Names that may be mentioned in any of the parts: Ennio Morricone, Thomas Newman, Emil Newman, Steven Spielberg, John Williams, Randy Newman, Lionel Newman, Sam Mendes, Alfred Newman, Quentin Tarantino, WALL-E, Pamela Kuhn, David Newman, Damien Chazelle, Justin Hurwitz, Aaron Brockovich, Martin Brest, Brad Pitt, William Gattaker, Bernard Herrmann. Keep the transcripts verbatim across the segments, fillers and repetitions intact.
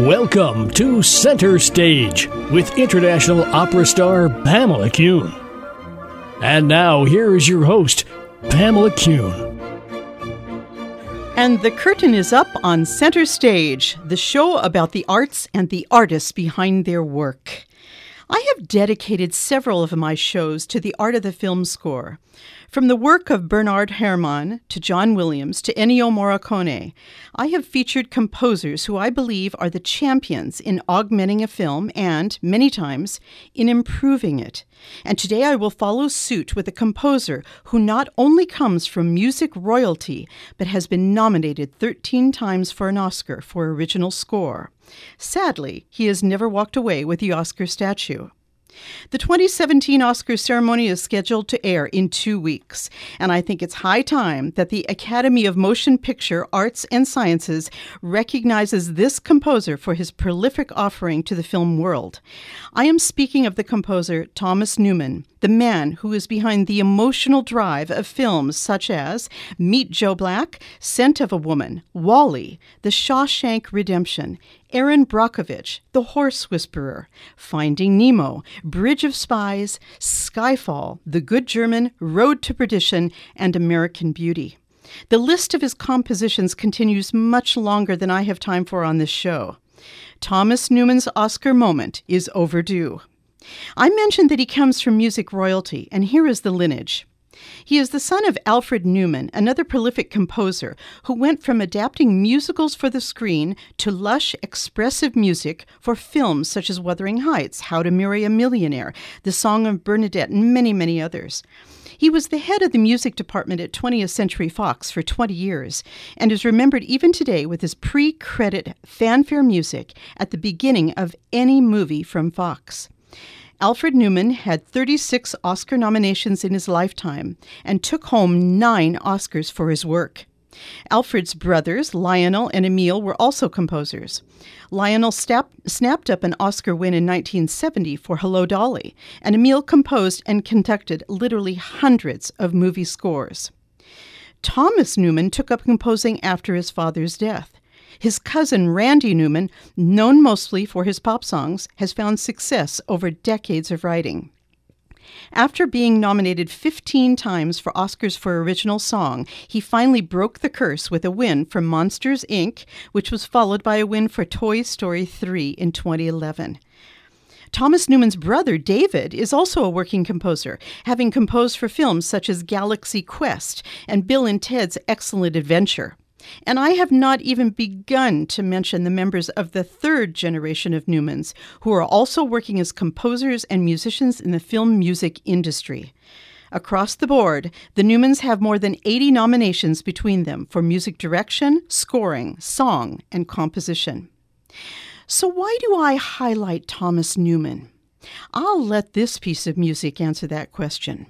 Welcome to Center Stage with international opera star Pamela Kuhn. And now, here is your host, Pamela Kuhn. And the curtain is up on Center Stage, the show about the arts and the artists behind their work. I have dedicated several of my shows to the art of the film score, from the work of Bernard Herrmann to John Williams to Ennio Morricone. I have featured composers who I believe are the champions in augmenting a film and, many times, in improving it. And today I will follow suit with a composer who not only comes from music royalty, but has been nominated thirteen times for an Oscar for original score. Sadly, he has never walked away with the Oscar statue. The twenty seventeen Oscar ceremony is scheduled to air in two weeks, and I think it's high time that the Academy of Motion Picture Arts and Sciences recognizes this composer for his prolific offering to the film world. I am speaking of the composer Thomas Newman, the man who is behind the emotional drive of films such as Meet Joe Black, Scent of a Woman, WALL-E, The Shawshank Redemption, Aaron Brockovich, The Horse Whisperer, Finding Nemo, Bridge of Spies, Skyfall, The Good German, Road to Perdition, and American Beauty. The list of his compositions continues much longer than I have time for on this show. Thomas Newman's Oscar moment is overdue. I mentioned that he comes from music royalty, and here is the lineage. He is the son of Alfred Newman, another prolific composer, who went from adapting musicals for the screen to lush, expressive music for films such as Wuthering Heights, How to Marry a Millionaire, The Song of Bernadette, and many, many others. He was the head of the music department at twentieth century fox for twenty years and is remembered even today with his pre-credit fanfare music at the beginning of any movie from Fox. Alfred Newman had thirty-six Oscar nominations in his lifetime and took home nine Oscars for his work. Alfred's brothers, Lionel and Emil, were also composers. Lionel stap- snapped up an Oscar win in nineteen seventy for Hello, Dolly, and Emil composed and conducted literally hundreds of movie scores. Thomas Newman took up composing after his father's death. His cousin, Randy Newman, known mostly for his pop songs, has found success over decades of writing. After being nominated fifteen times for Oscars for Original Song, he finally broke the curse with a win for Monsters, Incorporated, which was followed by a win for Toy Story three in twenty eleven. Thomas Newman's brother, David, is also a working composer, having composed for films such as Galaxy Quest and Bill and Ted's Excellent Adventure. And I have not even begun to mention the members of the third generation of Newmans, who are also working as composers and musicians in the film music industry. Across the board, the Newmans have more than eighty nominations between them for music direction, scoring, song, and composition. So why do I highlight Thomas Newman? I'll let this piece of music answer that question.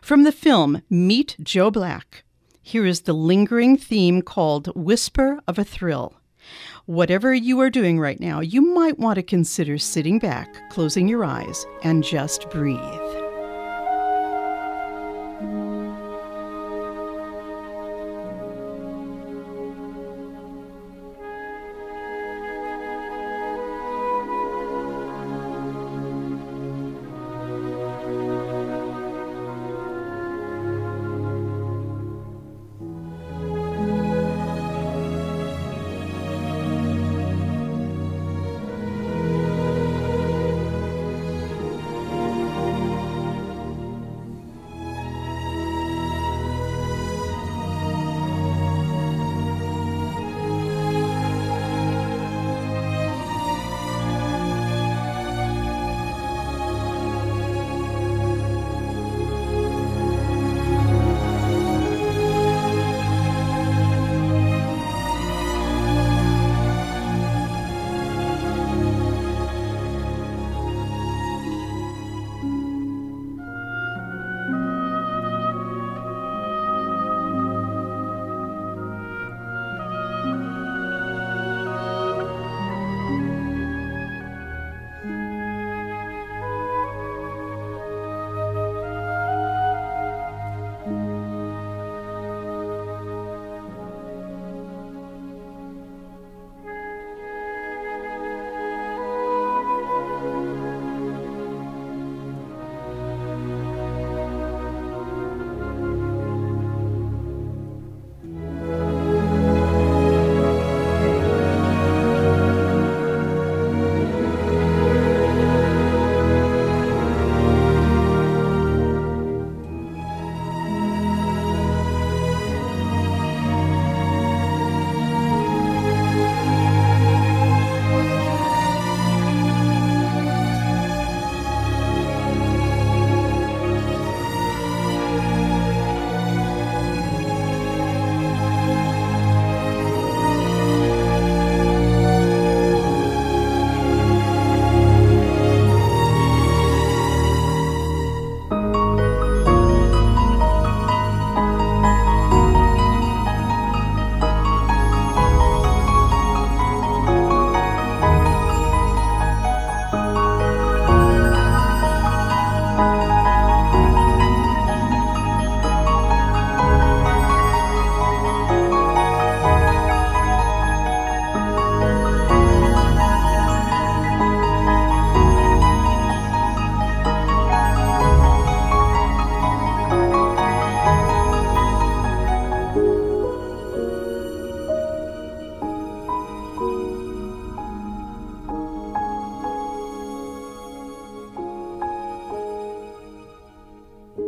From the film Meet Joe Black, here is the lingering theme called Whisper of a Thrill. Whatever you are doing right now, you might want to consider sitting back, closing your eyes, and just breathe.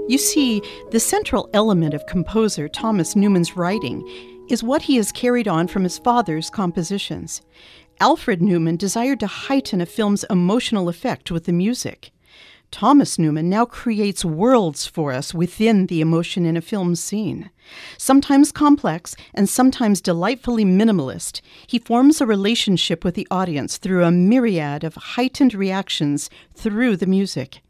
You see, the central element of composer Thomas Newman's writing is what he has carried on from his father's compositions. Alfred Newman desired to heighten a film's emotional effect with the music. Thomas Newman now creates worlds for us within the emotion in a film scene. Sometimes complex and sometimes delightfully minimalist, he forms a relationship with the audience through a myriad of heightened reactions through the music.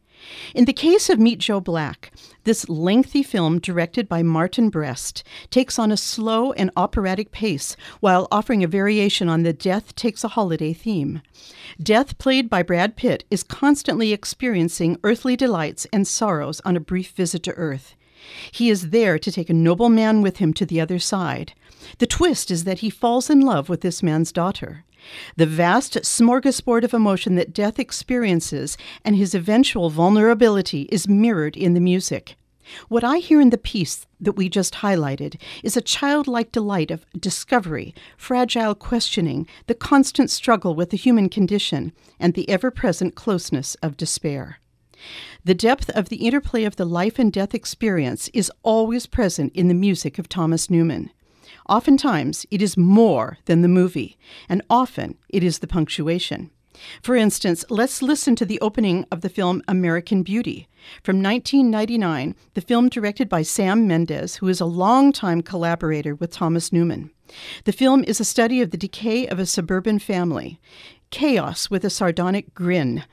In the case of Meet Joe Black, this lengthy film directed by Martin Brest takes on a slow and operatic pace while offering a variation on the Death Takes a Holiday theme. Death, played by Brad Pitt, is constantly experiencing earthly delights and sorrows on a brief visit to Earth. He is there to take a noble man with him to the other side. The twist is that he falls in love with this man's daughter. The vast smorgasbord of emotion that Death experiences and his eventual vulnerability is mirrored in the music. What I hear in the piece that we just highlighted is a childlike delight of discovery, fragile questioning, the constant struggle with the human condition, and the ever-present closeness of despair. The depth of the interplay of the life and death experience is always present in the music of Thomas Newman. Oftentimes, it is more than the movie, and often it is the punctuation. For instance, let's listen to the opening of the film American Beauty. From nineteen ninety-nine, the film directed by Sam Mendes, who is a longtime collaborator with Thomas Newman. The film is a study of the decay of a suburban family. Chaos with a sardonic grin.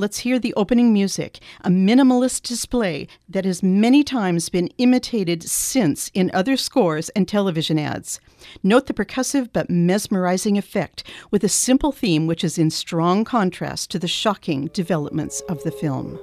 Let's hear the opening music, a minimalist display that has many times been imitated since in other scores and television ads. Note the percussive but mesmerizing effect with a simple theme which is in strong contrast to the shocking developments of the film.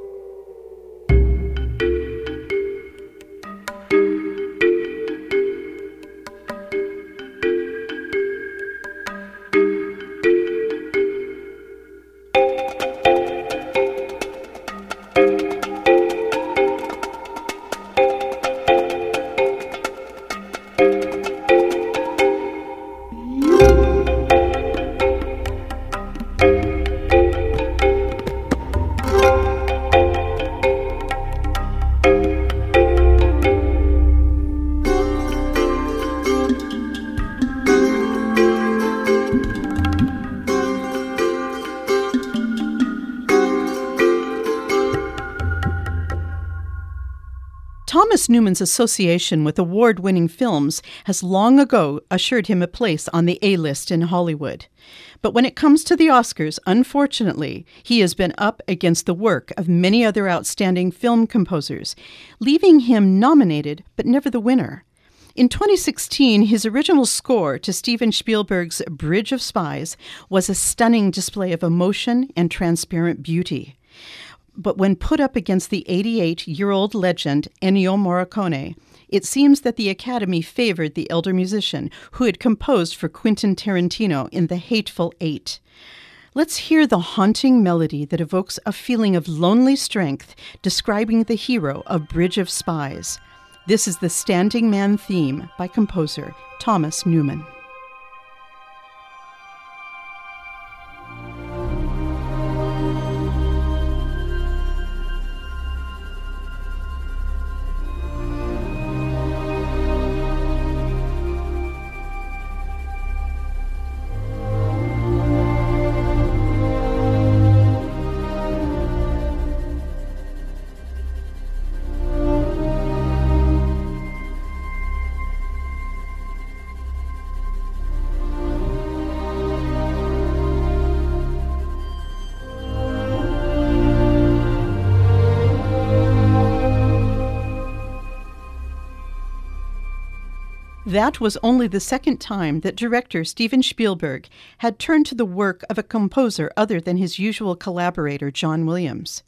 Thomas Newman's association with award-winning films has long ago assured him a place on the A-list in Hollywood. But when it comes to the Oscars, unfortunately, he has been up against the work of many other outstanding film composers, leaving him nominated but never the winner. In twenty sixteen, his original score to Steven Spielberg's Bridge of Spies was a stunning display of emotion and transparent beauty. But when put up against the eighty-eight-year-old legend Ennio Morricone, it seems that the Academy favored the elder musician who had composed for Quentin Tarantino in The Hateful Eight. Let's hear the haunting melody that evokes a feeling of lonely strength describing the hero of Bridge of Spies. This is the Standing Man theme by composer Thomas Newman. That was only the second time that director Steven Spielberg had turned to the work of a composer other than his usual collaborator, John Williams.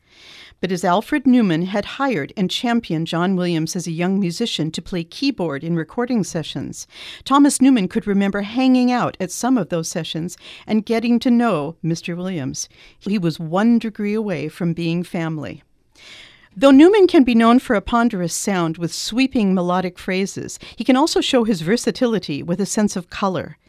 But as Alfred Newman had hired and championed John Williams as a young musician to play keyboard in recording sessions, Thomas Newman could remember hanging out at some of those sessions and getting to know Mister Williams. He was one degree away from being family. Though Newman can be known for a ponderous sound with sweeping melodic phrases, he can also show his versatility with a sense of color.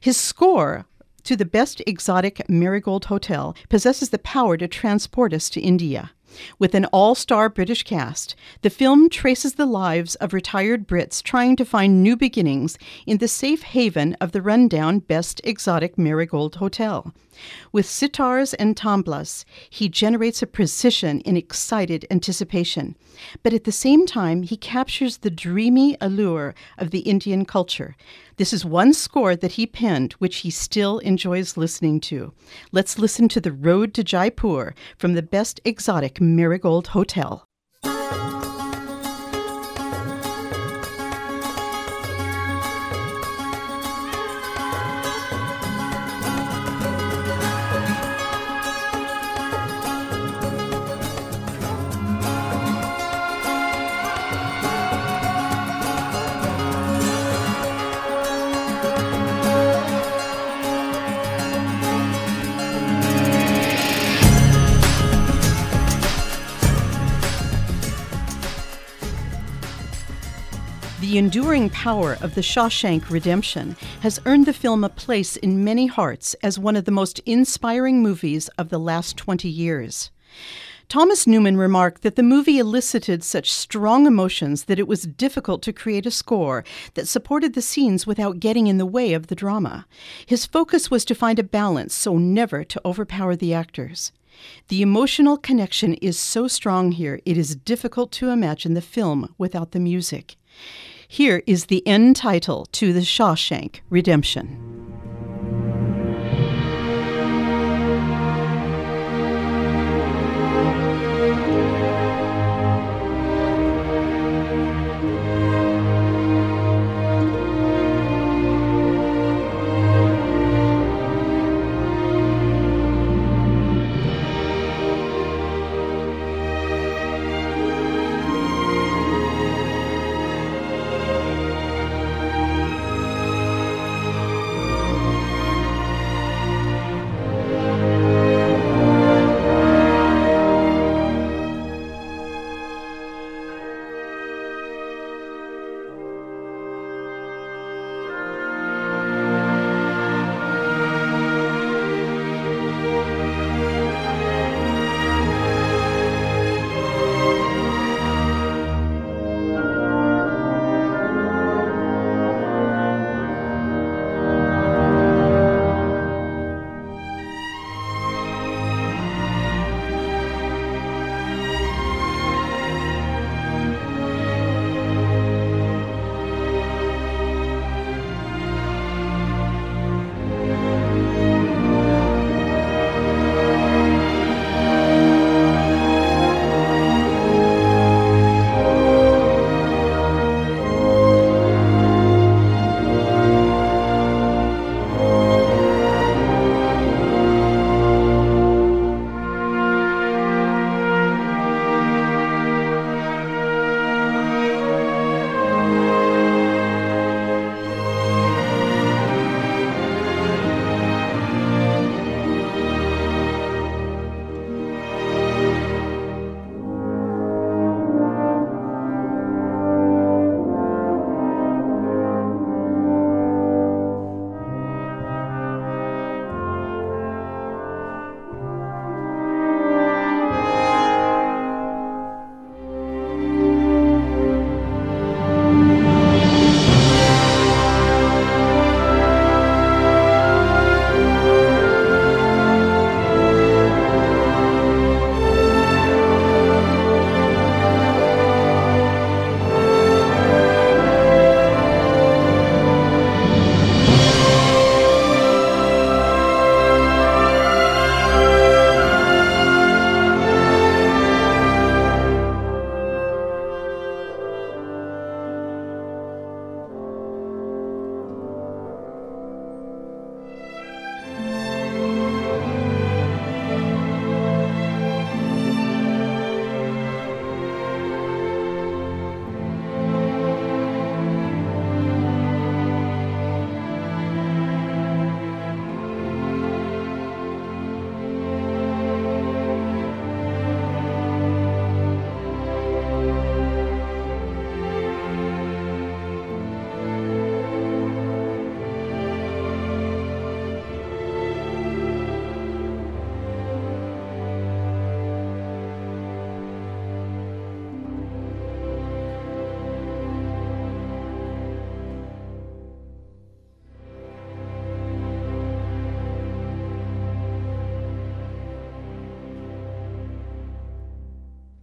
His score to the best exotic Marigold Hotel possesses the power to transport us to India. With an all-star British cast, the film traces the lives of retired Brits trying to find new beginnings in the safe haven of the rundown Best Exotic Marigold Hotel. With sitars and tamblas, he generates a precision in excited anticipation, but at the same time he captures the dreamy allure of the Indian culture. This is one score that he penned, which he still enjoys listening to. Let's listen to The Road to Jaipur from the Best Exotic Marigold Hotel. The enduring power of The Shawshank Redemption has earned the film a place in many hearts as one of the most inspiring movies of the last twenty years. Thomas Newman remarked that the movie elicited such strong emotions that it was difficult to create a score that supported the scenes without getting in the way of the drama. His focus was to find a balance so never to overpower the actors. The emotional connection is so strong here, it is difficult to imagine the film without the music. Here is the end title to The Shawshank Redemption.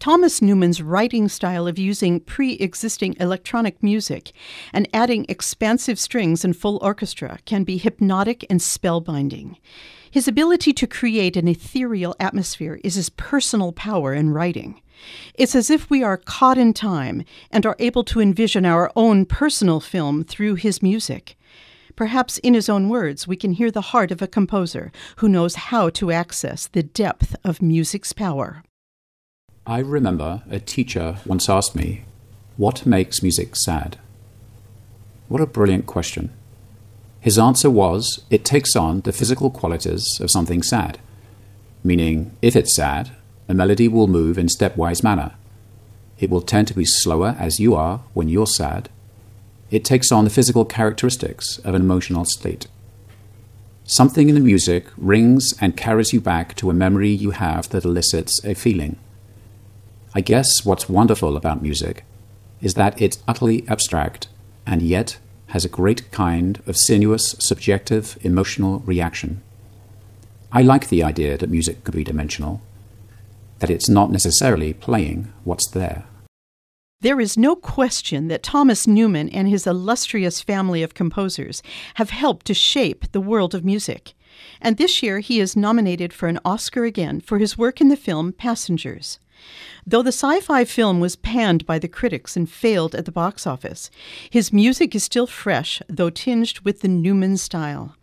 Thomas Newman's writing style of using pre-existing electronic music and adding expansive strings and full orchestra can be hypnotic and spellbinding. His ability to create an ethereal atmosphere is his personal power in writing. It's as if we are caught in time and are able to envision our own personal film through his music. Perhaps in his own words, we can hear the heart of a composer who knows how to access the depth of music's power. I remember a teacher once asked me, "What makes music sad?" What a brilliant question. His answer was, it takes on the physical qualities of something sad, meaning if it's sad, a melody will move in stepwise manner. It will tend to be slower as you are when you're sad. It takes on the physical characteristics of an emotional state. Something in the music rings and carries you back to a memory you have that elicits a feeling. I guess what's wonderful about music is that it's utterly abstract and yet has a great kind of sinuous, subjective, emotional reaction. I like the idea that music could be dimensional, that it's not necessarily playing what's there. There is no question that Thomas Newman and his illustrious family of composers have helped to shape the world of music. And this year he is nominated for an Oscar again for his work in the film Passengers. Though the sci-fi film was panned by the critics and failed at the box office, his music is still fresh, though tinged with the Newman style.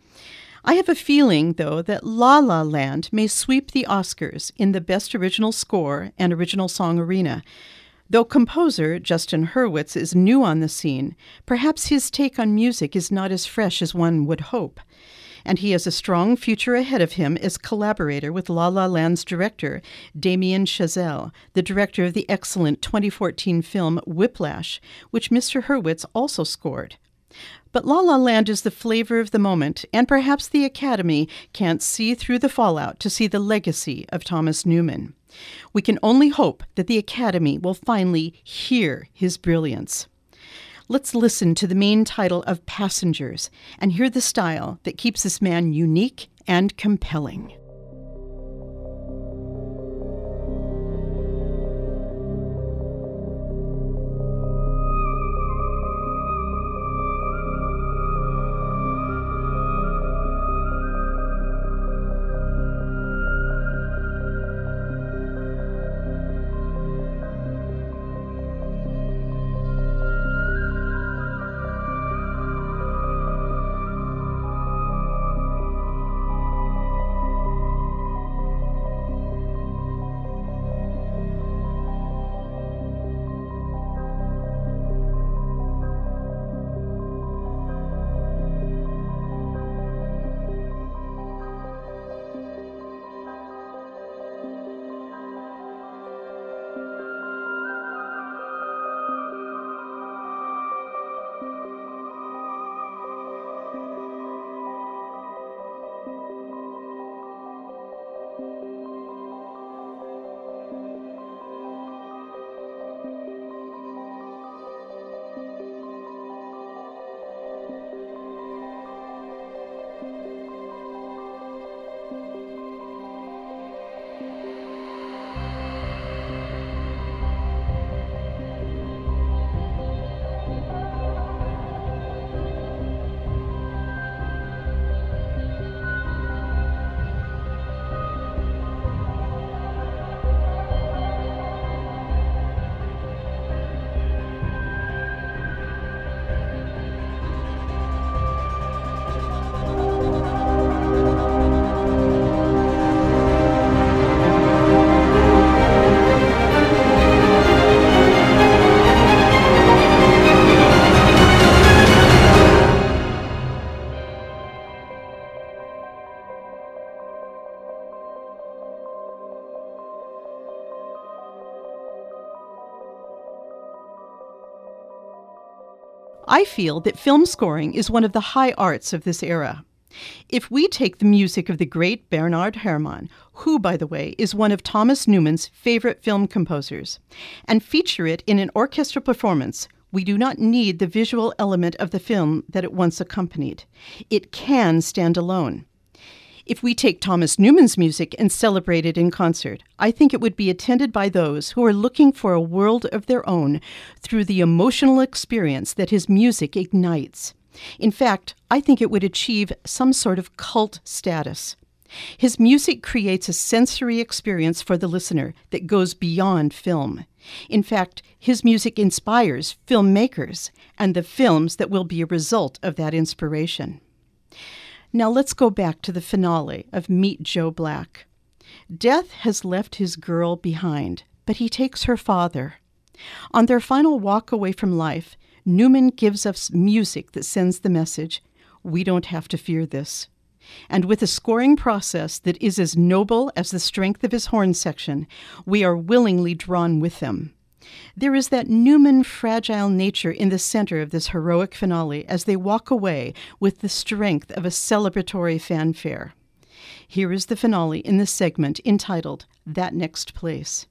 I have a feeling, though, that La La Land may sweep the Oscars in the Best Original Score and Original Song arena. Though composer Justin Hurwitz is new on the scene, perhaps his take on music is not as fresh as one would hope. And he has a strong future ahead of him as collaborator with La La Land's director, Damien Chazelle, the director of the excellent twenty fourteen film Whiplash, which Mister Hurwitz also scored. But La La Land is the flavor of the moment, and perhaps the Academy can't see through the fallout to see the legacy of Thomas Newman. We can only hope that the Academy will finally hear his brilliance. Let's listen to the main title of Passengers and hear the style that keeps this man unique and compelling. I feel that film scoring is one of the high arts of this era. If we take the music of the great Bernard Herrmann, who, by the way, is one of Thomas Newman's favorite film composers, and feature it in an orchestral performance, we do not need the visual element of the film that it once accompanied. It can stand alone. if we take Thomas Newman's music and celebrate it in concert. I think it would be attended by those who are looking for a world of their own through the emotional experience that his music ignites. In fact, I think it would achieve some sort of cult status. His music creates a sensory experience for the listener that goes beyond film. In fact, his music inspires filmmakers and the films that will be a result of that inspiration. Now let's go back to the finale of Meet Joe Black. Death has left his girl behind, but he takes her father. On their final walk away from life, Newman gives us music that sends the message, we don't have to fear this. And with a scoring process that is as noble as the strength of his horn section, we are willingly drawn with them. There is that Newman fragile nature in the center of this heroic finale as they walk away with the strength of a celebratory fanfare. Here is the finale in the segment entitled, That Next Place.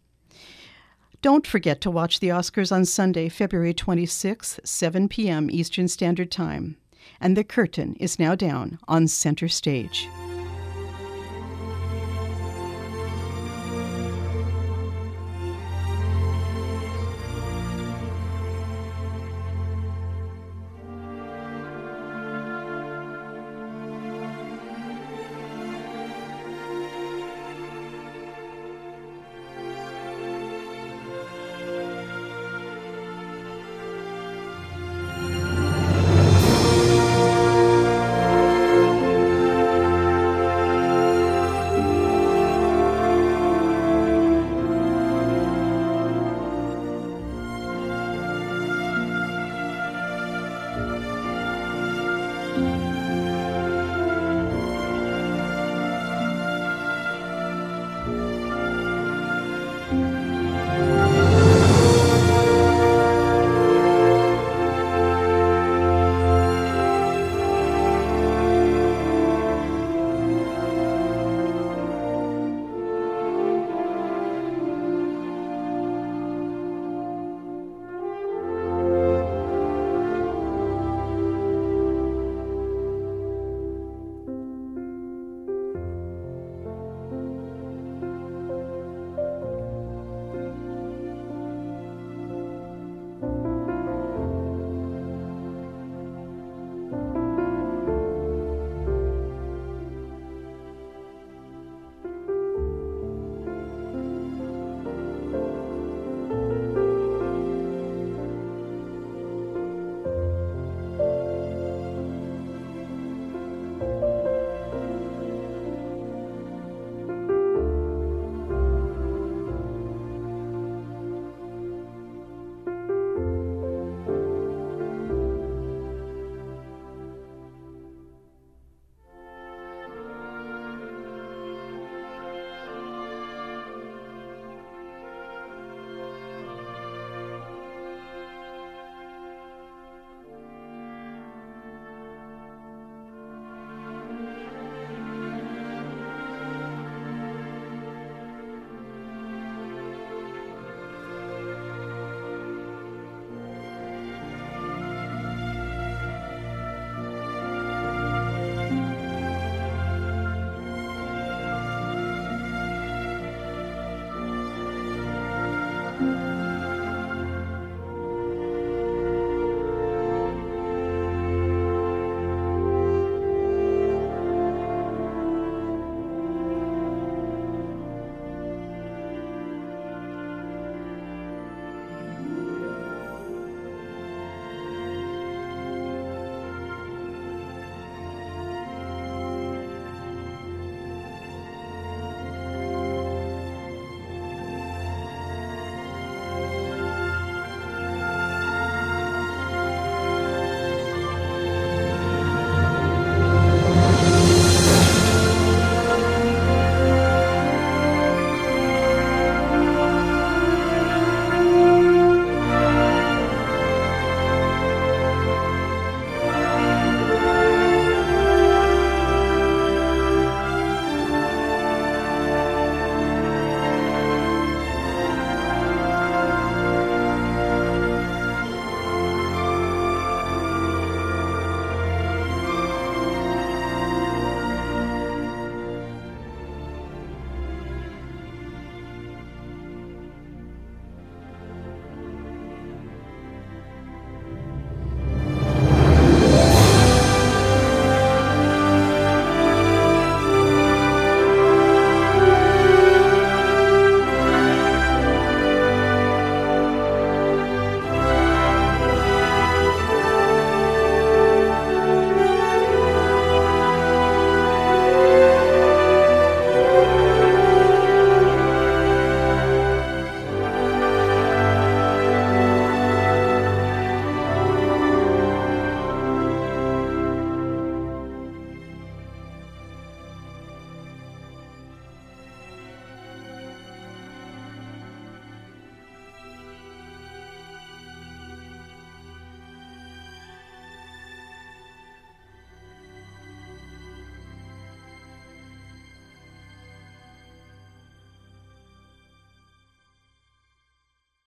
Don't forget to watch the Oscars on Sunday, February twenty-sixth, seven p.m. Eastern Standard Time. And the curtain is now down on Center Stage.